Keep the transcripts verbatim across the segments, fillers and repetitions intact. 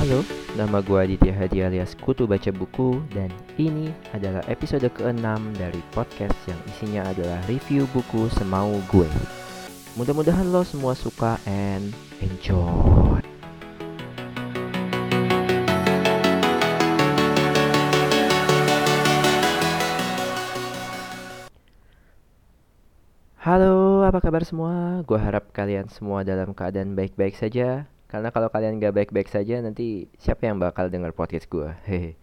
Halo, nama gue Aditya Hadi alias Kutu Baca Buku, dan ini adalah episode keenam dari podcast yang isinya adalah review buku semau gue. Mudah-mudahan lo semua suka and enjoy. Halo, apa kabar semua? Gue harap kalian semua dalam keadaan baik-baik saja. Karena kalau kalian gak baik-baik saja, nanti siapa yang bakal denger podcast gue? Hehe.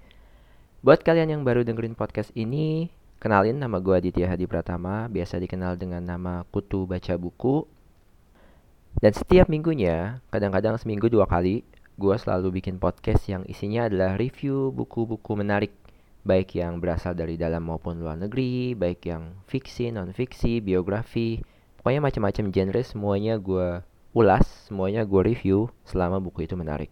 Buat kalian yang baru dengerin podcast ini, kenalin, nama gue Aditya Hadi Pratama, biasa dikenal dengan nama Kutu Baca Buku. Dan setiap minggunya, kadang-kadang seminggu dua kali, gue selalu bikin podcast yang isinya adalah review buku-buku menarik, baik yang berasal dari dalam maupun luar negeri, baik yang fiksi, non-fiksi, biografi, pokoknya macam-macam genre, semuanya gue ulas, semuanya gue review selama buku itu menarik.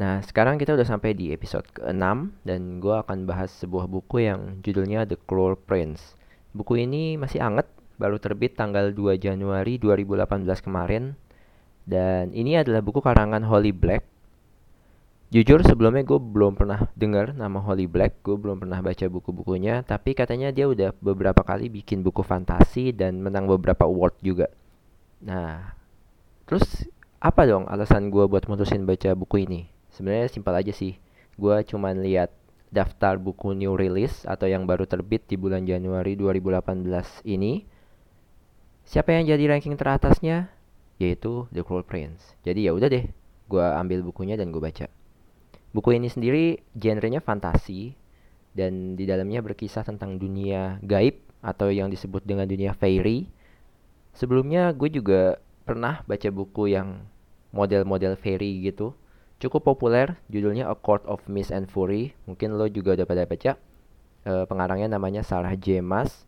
Nah, sekarang kita udah sampai di episode keenam, dan gue akan bahas sebuah buku yang judulnya The Cruel Prince. Buku ini masih anget, baru terbit tanggal dua Januari dua ribu delapan belas kemarin, dan ini adalah buku karangan Holly Black. Jujur, sebelumnya gue belum pernah dengar nama Holly Black, gue belum pernah baca buku-bukunya, tapi katanya dia udah beberapa kali bikin buku fantasi dan menang beberapa award juga. Nah, terus apa dong alasan gue buat mutusin baca buku ini? Sebenarnya simpel aja sih. Gue cuman lihat daftar buku new release atau yang baru terbit di bulan Januari dua ribu delapan belas ini. Siapa yang jadi ranking teratasnya? Yaitu The Cruel Prince. Jadi ya udah deh, gue ambil bukunya dan gue baca. Buku ini sendiri genrenya fantasi dan di dalamnya berkisah tentang dunia gaib atau yang disebut dengan dunia fairy. Sebelumnya gue juga pernah baca buku yang model-model fairy gitu. Cukup populer, judulnya A Court of Mist and Fury. Mungkin lo juga udah pada baca. E, pengarangnya namanya Sarah J Maas.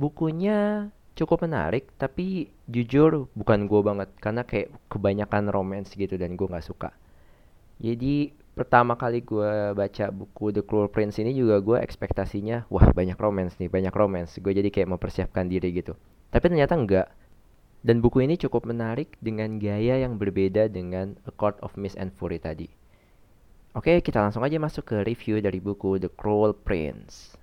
Bukunya cukup menarik, tapi jujur bukan gue banget. Karena kayak kebanyakan romance gitu dan gue gak suka. Jadi pertama kali gue baca buku The Cruel Prince ini juga gue ekspektasinya, wah banyak romance nih, banyak romance. Gue jadi kayak mempersiapkan diri gitu. Tapi ternyata enggak. Dan buku ini cukup menarik dengan gaya yang berbeda dengan A Court of Mist and Fury tadi. Oke, kita langsung aja masuk ke review dari buku The Cruel Prince.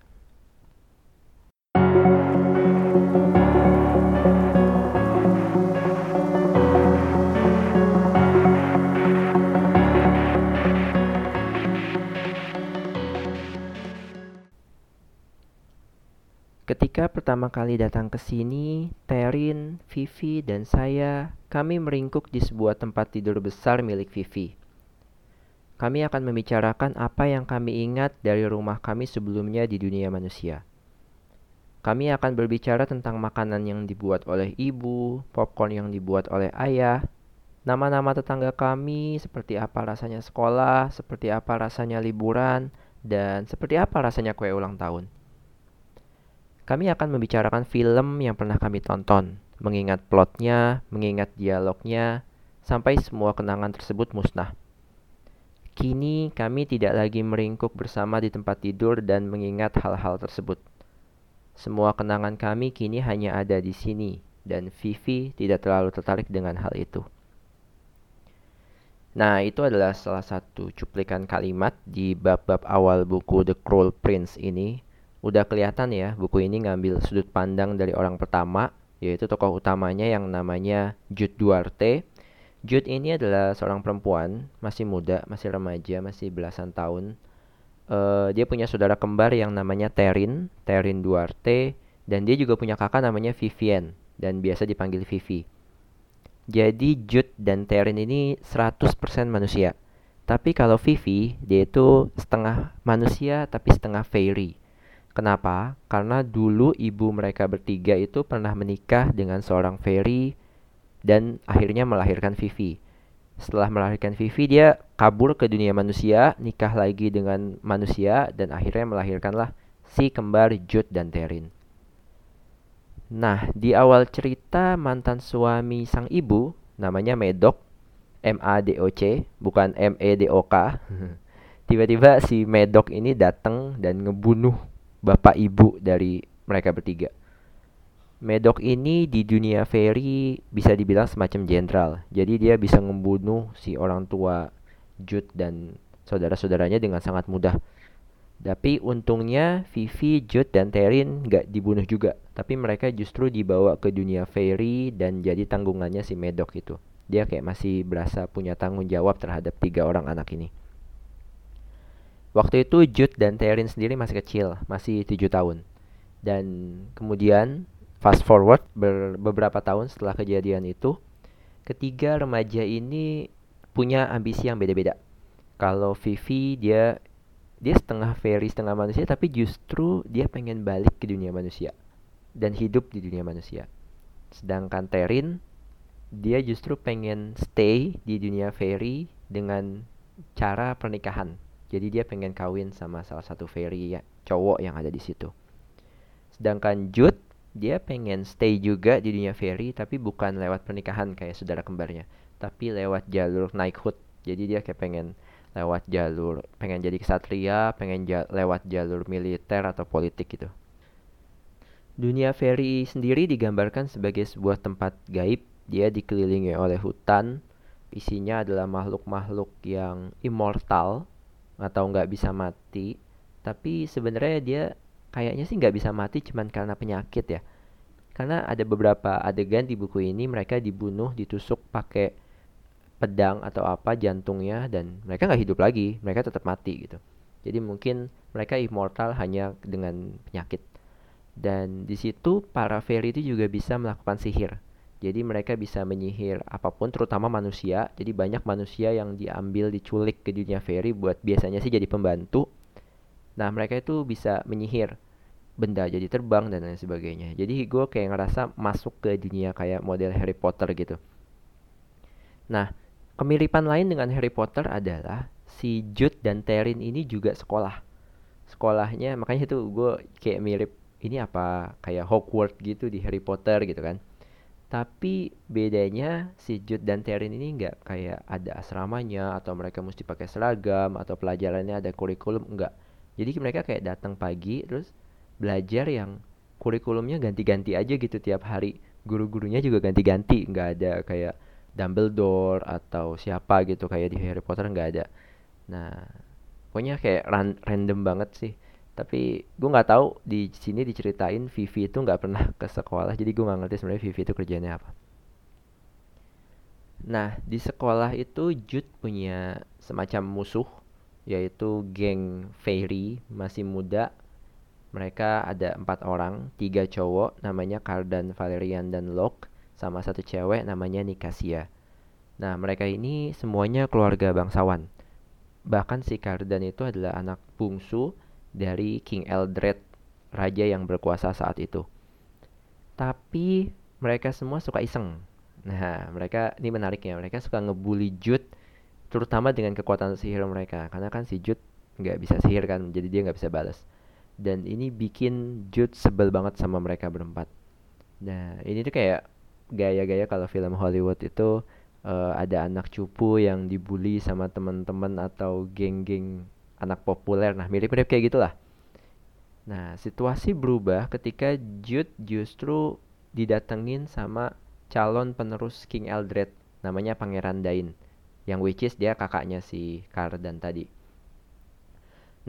Ketika pertama kali datang ke sini, Terin, Vivi, dan saya, kami meringkuk di sebuah tempat tidur besar milik Vivi. Kami akan membicarakan apa yang kami ingat dari rumah kami sebelumnya di dunia manusia. Kami akan berbicara tentang makanan yang dibuat oleh ibu, popcorn yang dibuat oleh ayah, nama-nama tetangga kami, seperti apa rasanya sekolah, seperti apa rasanya liburan, dan seperti apa rasanya kue ulang tahun. Kami akan membicarakan film yang pernah kami tonton, mengingat plotnya, mengingat dialognya, sampai semua kenangan tersebut musnah. Kini kami tidak lagi meringkuk bersama di tempat tidur dan mengingat hal-hal tersebut. Semua kenangan kami kini hanya ada di sini, dan Vivi tidak terlalu tertarik dengan hal itu. Nah, itu adalah salah satu cuplikan kalimat di bab-bab awal buku The Cruel Prince ini. Udah kelihatan ya, buku ini ngambil sudut pandang dari orang pertama, yaitu tokoh utamanya yang namanya Jude Duarte. Jude ini adalah seorang perempuan, masih muda, masih remaja, masih belasan tahun. Uh, dia punya saudara kembar yang namanya Terin, Terin Duarte, dan dia juga punya kakak namanya Vivienne, dan biasa dipanggil Vivi. Jadi Jude dan Terin ini seratus persen manusia. Tapi kalau Vivi, dia itu setengah manusia tapi setengah fairy. Kenapa? Karena dulu ibu mereka bertiga itu pernah menikah dengan seorang fairy dan akhirnya melahirkan Vivi. Setelah melahirkan Vivi, dia kabur ke dunia manusia, nikah lagi dengan manusia, dan akhirnya melahirkanlah si kembar Jude dan Terin. Nah, di awal cerita mantan suami sang ibu, namanya Madoc, M-A-D-O-C, bukan M-E-D-O-K. Tiba-tiba si Madoc ini datang dan ngebunuh bapak ibu dari mereka bertiga. Madoc ini di dunia fairy bisa dibilang semacam jenderal. Jadi dia bisa membunuh si orang tua Jude dan saudara-saudaranya dengan sangat mudah. Tapi untungnya Vivi, Jude, dan Terin gak dibunuh juga. Tapi mereka justru dibawa ke dunia fairy dan jadi tanggungannya si Madoc itu. Dia kayak masih berasa punya tanggung jawab terhadap tiga orang anak ini. Waktu itu Jude dan Terin sendiri masih kecil, masih tujuh tahun. Dan kemudian fast forward ber- beberapa tahun setelah kejadian itu, ketiga remaja ini punya ambisi yang beda-beda. Kalau Vivi dia dia setengah fairy setengah manusia, tapi justru dia pengen balik ke dunia manusia dan hidup di dunia manusia. Sedangkan Terin dia justru pengen stay di dunia fairy dengan cara pernikahan. Jadi dia pengen kawin sama salah satu fairy ya, cowok yang ada di situ. Sedangkan Jude dia pengen stay juga di dunia fairy, tapi bukan lewat pernikahan kayak saudara kembarnya, tapi lewat jalur knighthood. Jadi dia kayak pengen lewat jalur, pengen jadi kesatria, pengen ja- lewat jalur militer atau politik gitu. Dunia fairy sendiri digambarkan sebagai sebuah tempat gaib. Dia dikelilingi oleh hutan, isinya adalah makhluk-makhluk yang immortal atau nggak bisa mati. Tapi sebenarnya dia kayaknya sih nggak bisa mati cuman karena penyakit ya. Karena ada beberapa adegan di buku ini mereka dibunuh, ditusuk pakai pedang atau apa jantungnya, dan mereka nggak hidup lagi, mereka tetap mati gitu. Jadi mungkin mereka immortal hanya dengan penyakit. Dan di situ para fairy itu juga bisa melakukan sihir. Jadi mereka bisa menyihir apapun, terutama manusia. Jadi banyak manusia yang diambil, diculik ke dunia fairy buat biasanya sih jadi pembantu. Nah mereka itu bisa menyihir benda jadi terbang dan lain sebagainya. Jadi gue kayak ngerasa masuk ke dunia kayak model Harry Potter gitu. Nah kemiripan lain dengan Harry Potter adalah si Jude dan Terin ini juga sekolah. Sekolahnya makanya itu gue kayak mirip ini apa kayak Hogwarts gitu di Harry Potter gitu kan. Tapi bedanya si Jude dan Terin ini nggak kayak ada asramanya atau mereka mesti pakai seragam atau pelajarannya ada kurikulum, enggak. Jadi mereka kayak datang pagi terus belajar yang kurikulumnya ganti-ganti aja gitu tiap hari. Guru-gurunya juga ganti-ganti, nggak ada kayak Dumbledore atau siapa gitu kayak di Harry Potter, nggak ada. Nah, pokoknya kayak ran- random banget sih. Tapi gue nggak tahu di sini diceritain Vivi itu nggak pernah ke sekolah, jadi gue nggak ngerti sebenarnya Vivi itu kerjanya apa. Nah, di sekolah itu Jude punya semacam musuh, yaitu geng fairy masih muda. Mereka ada empat orang, tiga cowok namanya Cardan, Valerian, dan Lok, sama satu cewek namanya Nikasia. Nah mereka ini semuanya keluarga bangsawan. Bahkan si Cardan itu adalah anak bungsu dari King Eldred, raja yang berkuasa saat itu. Tapi mereka semua suka iseng. Nah mereka, ini menariknya, mereka suka ngebully Jude, terutama dengan kekuatan sihir mereka. Karena kan si Jude gak bisa sihir kan, jadi dia gak bisa balas. Dan ini bikin Jude sebel banget sama mereka berempat. Nah ini tuh kayak gaya-gaya kalau film Hollywood itu uh, ada anak cupu yang dibully sama teman-teman atau geng-geng anak populer. Nah mirip-mirip kayak gitulah. Nah situasi berubah ketika Jude justru didatengin sama calon penerus King Eldred, namanya Pangeran Dain, yang which is dia kakaknya si Cardan tadi.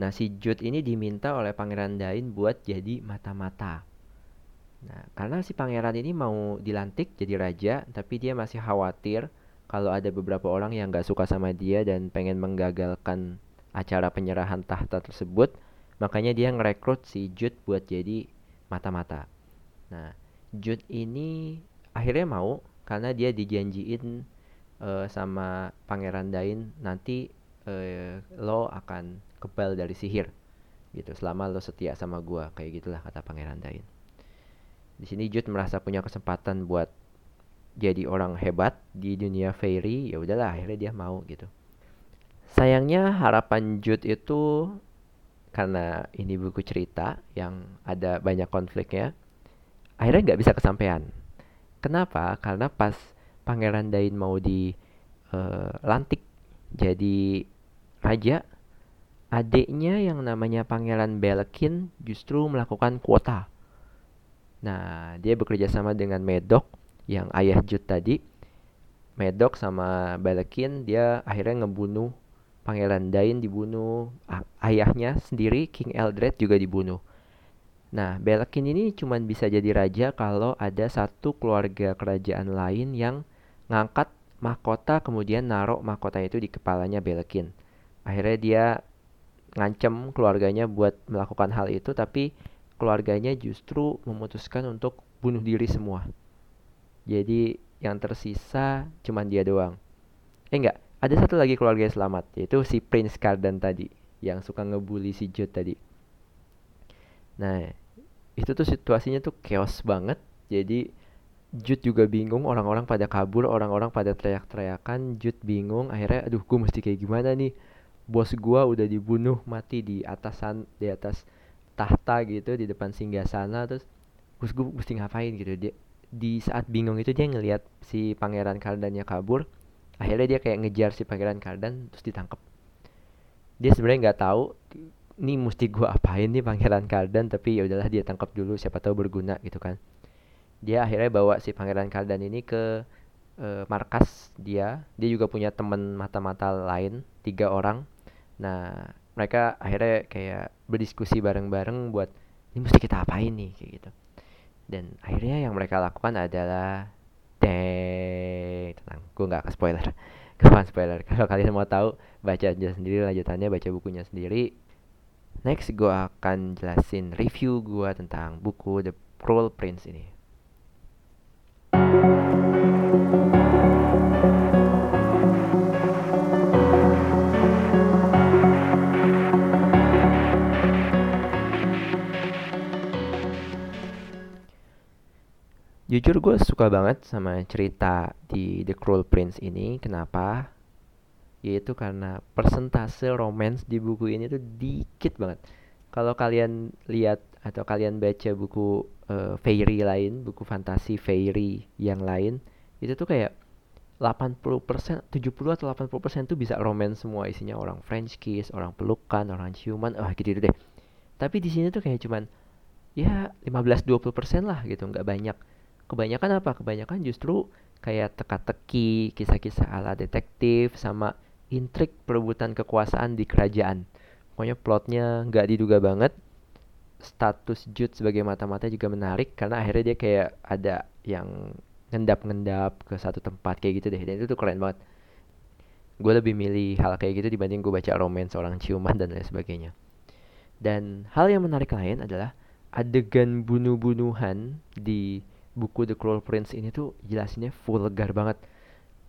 Nah si Jude ini diminta oleh Pangeran Dain buat jadi mata-mata. Nah karena si pangeran ini mau dilantik jadi raja, tapi dia masih khawatir kalau ada beberapa orang yang gak suka sama dia dan pengen menggagalkan acara penyerahan tahta tersebut. Makanya dia ngerekrut si Jude buat jadi mata-mata. Nah Jude ini akhirnya mau karena dia dijanjiin Uh, sama Pangeran Dain, nanti uh, lo akan kebal dari sihir gitu selama lo setia sama gua, kayak gitulah kata Pangeran Dain. Di sini Jude merasa punya kesempatan buat jadi orang hebat di dunia fairy, ya udahlah akhirnya dia mau gitu. Sayangnya harapan Jude itu, karena ini buku cerita yang ada banyak konfliknya, akhirnya nggak bisa kesampaian. Kenapa? Karena pas Pangeran Dain mau di uh, lantik jadi raja, adiknya yang namanya Pangeran Balekin justru melakukan kuota. Nah, dia bekerja sama dengan Madoc yang ayah Jude tadi. Madoc sama Balekin dia akhirnya ngebunuh Pangeran Dain, dibunuh ayahnya sendiri, King Eldred juga dibunuh. Nah, Balekin ini cuma bisa jadi raja kalau ada satu keluarga kerajaan lain yang ngangkat mahkota kemudian naruh mahkota itu di kepalanya Balekin. Akhirnya dia ngancem keluarganya buat melakukan hal itu, tapi keluarganya justru memutuskan untuk bunuh diri semua. Jadi yang tersisa cuman dia doang. Eh enggak, ada satu lagi keluarga yang selamat, yaitu si Prince Cardan tadi yang suka ngebully si Jude tadi. Nah, itu tuh situasinya tuh chaos banget. Jadi Jude juga bingung, orang-orang pada kabur, orang-orang pada teriak-teriakan, Jude bingung. Akhirnya aduh, gue mesti kayak gimana nih? Bos gua udah dibunuh mati di atasan di atas tahta gitu, di depan singgasana. Terus terus gua mesti ngapain gitu. Dia di saat bingung itu dia ngelihat si Pangeran Cardannya kabur. Akhirnya dia kayak ngejar si Pangeran Cardan terus ditangkap. Dia sebenarnya nggak tahu nih mesti gua apain nih Pangeran Cardan, tapi ya udahlah dia tangkap dulu, siapa tahu berguna gitu kan. Dia akhirnya bawa si Pangeran Cardan ini ke e, markas dia. Dia juga punya teman mata-mata lain, tiga orang. Nah, mereka akhirnya kayak berdiskusi bareng-bareng buat ini mesti kita apain nih kayak gitu. Dan akhirnya yang mereka lakukan adalah deng, tenang, gue nggak akan spoiler, bukan spoiler. Kalau kalian mau tahu, baca aja sendiri lanjutannya, baca bukunya sendiri. Next, gue akan jelasin review gue tentang buku The Cruel Prince ini. Jujur gue suka banget sama cerita di The Cruel Prince ini. Kenapa? Yaitu karena persentase romance di buku ini tuh dikit banget. Kalau kalian lihat atau kalian baca buku uh, fairy lain, buku fantasi fairy yang lain, itu tuh kayak delapan puluh persen, tujuh puluh atau delapan puluh persen tuh bisa romance semua isinya. Orang French kiss, orang pelukan, orang ciuman, wah oh, gitu deh. Tapi di sini tuh kayak cuman ya lima belas sampai dua puluh persen lah gitu, nggak banyak. Kebanyakan apa? Kebanyakan justru kayak teka-teki, kisah-kisah ala detektif, sama intrik perebutan kekuasaan di kerajaan. Pokoknya plotnya nggak diduga banget. Status Jude sebagai mata-mata juga menarik, karena akhirnya dia kayak ada yang ngendap-ngendap ke satu tempat kayak gitu deh. Dan itu tuh keren banget. Gue lebih milih hal kayak gitu dibanding gue baca romance orang ciuman dan lain sebagainya. Dan hal yang menarik lain adalah adegan bunuh-bunuhan di buku The Cruel Prince ini tuh jelasinnya vulgar banget.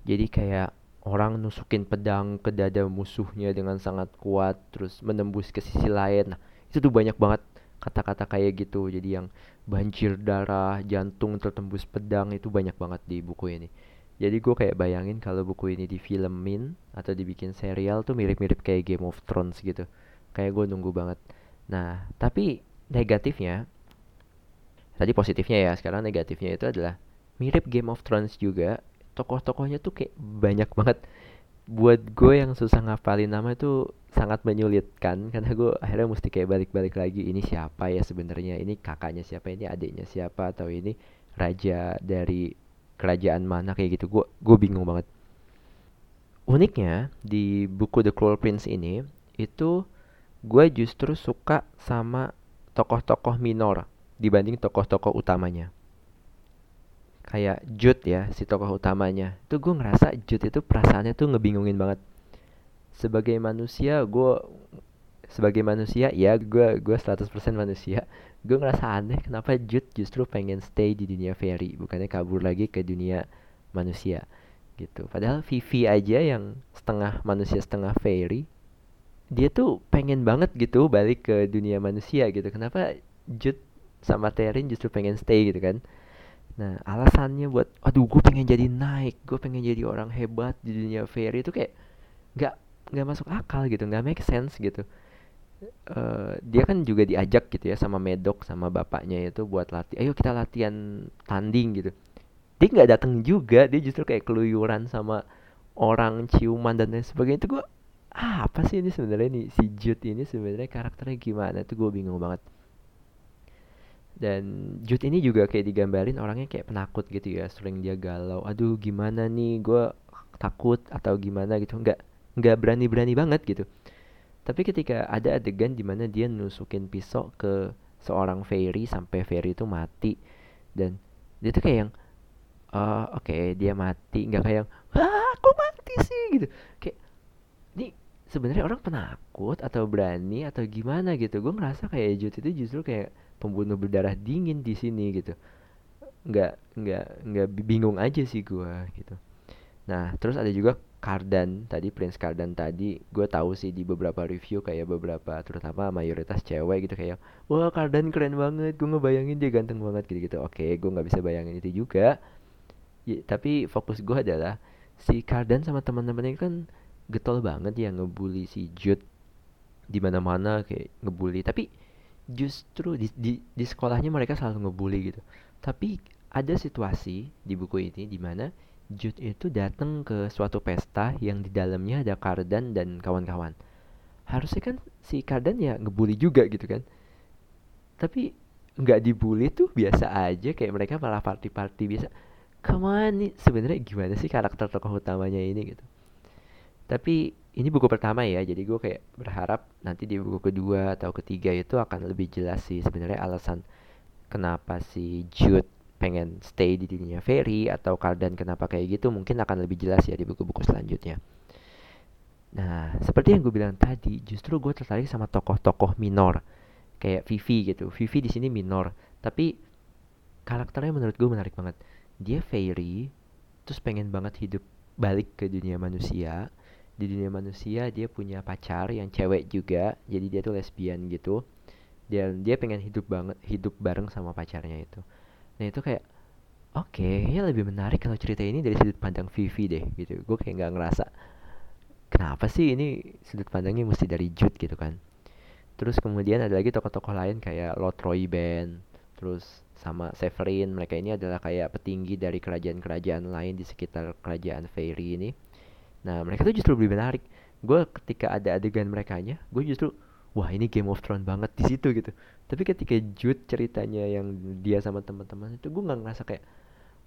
Jadi kayak orang nusukin pedang ke dada musuhnya dengan sangat kuat, terus menembus ke sisi lain. Nah, itu tuh banyak banget kata-kata kayak gitu. Jadi yang banjir darah, jantung tertembus pedang, itu banyak banget di buku ini. Jadi gue kayak bayangin kalau buku ini difilmin atau dibikin serial tuh mirip-mirip kayak Game of Thrones gitu. Kayak gue nunggu banget. Nah, tapi negatifnya, tadi positifnya ya, sekarang negatifnya itu adalah mirip Game of Thrones juga. Tokoh-tokohnya tuh kayak banyak banget. Buat gue yang susah ngapalin nama itu sangat menyulitkan, karena gue akhirnya mesti kayak balik-balik lagi, ini siapa ya sebenarnya, ini kakaknya siapa, ini adiknya siapa, atau ini raja dari kerajaan mana kayak gitu. Gue gue bingung banget. Uniknya di buku The Cruel Prince ini, itu gue justru suka sama tokoh-tokoh minor dibanding tokoh-tokoh utamanya. Kayak Jude ya, si tokoh utamanya. Itu gue ngerasa Jude itu perasaannya tuh ngebingungin banget. Sebagai manusia, gue sebagai manusia, ya gue gue seratus persen manusia. Gue ngerasa aneh kenapa Jude justru pengen stay di dunia fairy, bukannya kabur lagi ke dunia manusia gitu. Padahal Vivi aja yang setengah manusia setengah fairy, dia tuh pengen banget gitu balik ke dunia manusia gitu. Kenapa Jude sama Terin justru pengen stay gitu kan. Nah, alasannya buat aduh gue pengen jadi naik, gue pengen jadi orang hebat di dunia fairy, itu kayak Gak, gak masuk akal gitu, gak make sense gitu. uh, Dia kan juga diajak gitu ya sama Madoc, sama bapaknya itu buat latih, ayo kita latihan tanding gitu. Dia gak datang juga, dia justru kayak keluyuran sama orang ciuman dan lain sebagainya. Itu gue, ah, apa sih ini sebenarnya nih, si Jude ini sebenarnya karakternya gimana, itu gue bingung banget. Dan Jude ini juga kayak digambarin orangnya kayak penakut gitu ya, sering dia galau, aduh gimana nih gue takut atau gimana gitu, nggak nggak berani-berani banget gitu. Tapi ketika ada adegan dimana dia nusukin pisau ke seorang fairy sampai fairy itu mati, dan dia tuh kayak yang uh, oke okay, dia mati, nggak kayak yang ah aku mati sih gitu. Kayak ini sebenarnya orang penakut atau berani atau gimana gitu. Gue ngerasa kayak Jude itu justru kayak pembunuh berdarah dingin di sini gitu. Nggak nggak nggak bingung aja sih gue gitu. Nah terus ada juga Cardan tadi, Prince Cardan tadi, gue tahu sih di beberapa review kayak beberapa terutama mayoritas cewek gitu kayak wah Cardan keren banget, gue ngebayangin dia ganteng banget gitu-gitu. Oke, gue nggak bisa bayangin itu juga ya, tapi fokus gue adalah si Cardan sama teman-temannya kan getol banget ya ngebully si Jude di mana-mana, kayak ngebully. Tapi justru di, di di sekolahnya mereka selalu ngebully gitu. Tapi ada situasi di buku ini di mana Jude itu datang ke suatu pesta yang di dalamnya ada Cardan dan kawan-kawan. Harusnya kan si Cardan ya ngebully juga gitu kan. Tapi nggak dibully tuh biasa aja, kayak mereka malah party-party biasa. Come on, nih sebenarnya gimana sih karakter tokoh utamanya ini gitu. Tapi ini buku pertama ya, jadi gue kayak berharap nanti di buku kedua atau ketiga itu akan lebih jelas sih sebenarnya alasan kenapa si Jude pengen stay di dunia fairy atau Cardan kenapa kayak gitu, mungkin akan lebih jelas ya di buku-buku selanjutnya. Nah, seperti yang gue bilang tadi, justru gue tertarik sama tokoh-tokoh minor kayak Vivi gitu. Vivi di sini minor, tapi karakternya menurut gue menarik banget. Dia fairy, terus pengen banget hidup balik ke dunia manusia. Di dunia manusia dia punya pacar yang cewek juga, jadi dia tuh lesbian gitu. Dan dia pengen hidup banget hidup bareng sama pacarnya itu. Nah itu kayak oke, okay, ya lebih menarik kalau cerita ini dari sudut pandang Vivi deh gitu. Gue kayak gak ngerasa kenapa sih ini sudut pandangnya mesti dari Jude gitu kan. Terus kemudian ada lagi tokoh-tokoh lain kayak Lord Roy Band, terus sama Severin. Mereka ini adalah kayak petinggi dari kerajaan-kerajaan lain di sekitar kerajaan Fairy ini. Nah mereka tuh justru lebih menarik. Gue ketika ada adegan merekanya, gue justru wah ini Game of Thrones banget di situ gitu. Tapi ketika Jude ceritanya yang dia sama teman-teman itu, gue nggak ngerasa kayak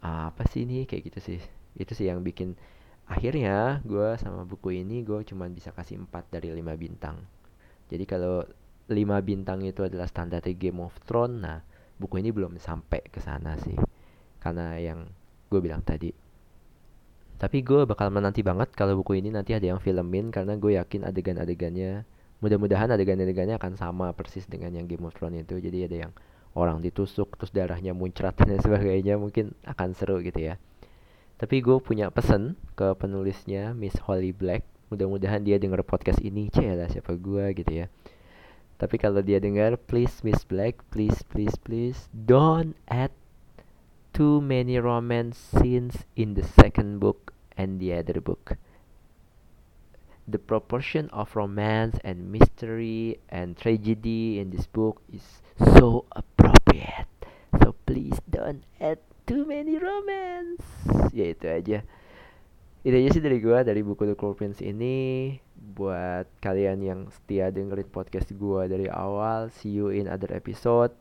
apa sih ini kayak gitu sih. Itu sih yang bikin akhirnya gue sama buku ini gue cuma bisa kasih empat dari lima bintang. Jadi kalau lima bintang itu adalah standar Game of Thrones, nah buku ini belum sampai ke sana sih karena yang gue bilang tadi. Tapi gue bakal menanti banget kalau buku ini nanti ada yang filmin, karena gue yakin adegan-adegannya, mudah-mudahan adegan-adegannya akan sama persis dengan yang Game of Thrones itu. Jadi ada yang orang ditusuk terus darahnya muncrat dan sebagainya, mungkin akan seru gitu ya. Tapi gue punya pesan ke penulisnya, Miss Holly Black. Mudah-mudahan dia denger podcast ini. Celah siapa gue gitu ya. Tapi kalau dia dengar, please Miss Black, please please please don't add too many romance scenes in the second book and the other book. The proportion of romance and mystery and tragedy in this book is so appropriate. So please don't add too many romance. Ya itu aja. Itu aja sih dari gue, dari buku The Cruel Prince ini. Buat kalian yang setia dengerin podcast gue dari awal, see you in other episode.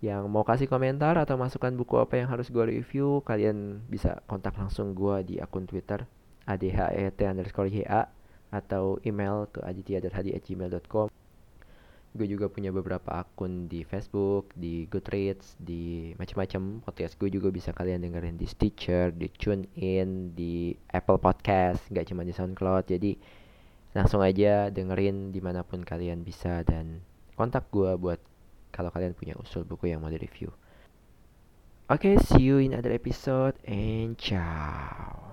Yang mau kasih komentar atau masukan buku apa yang harus gue review, kalian bisa kontak langsung gue di akun Twitter A D H E T underscore Y A atau email ke aditya hadi at gmail dot com. Gue juga punya beberapa akun di Facebook, di Goodreads, di macam-macam. Podcast gue juga bisa kalian dengerin di Stitcher, di TuneIn, di Apple Podcast, nggak cuma di SoundCloud. Jadi langsung aja dengerin dimanapun kalian bisa, dan kontak gue buat kalau kalian punya usul buku yang mau di-review. Oke, okay, see you in other episode and ciao.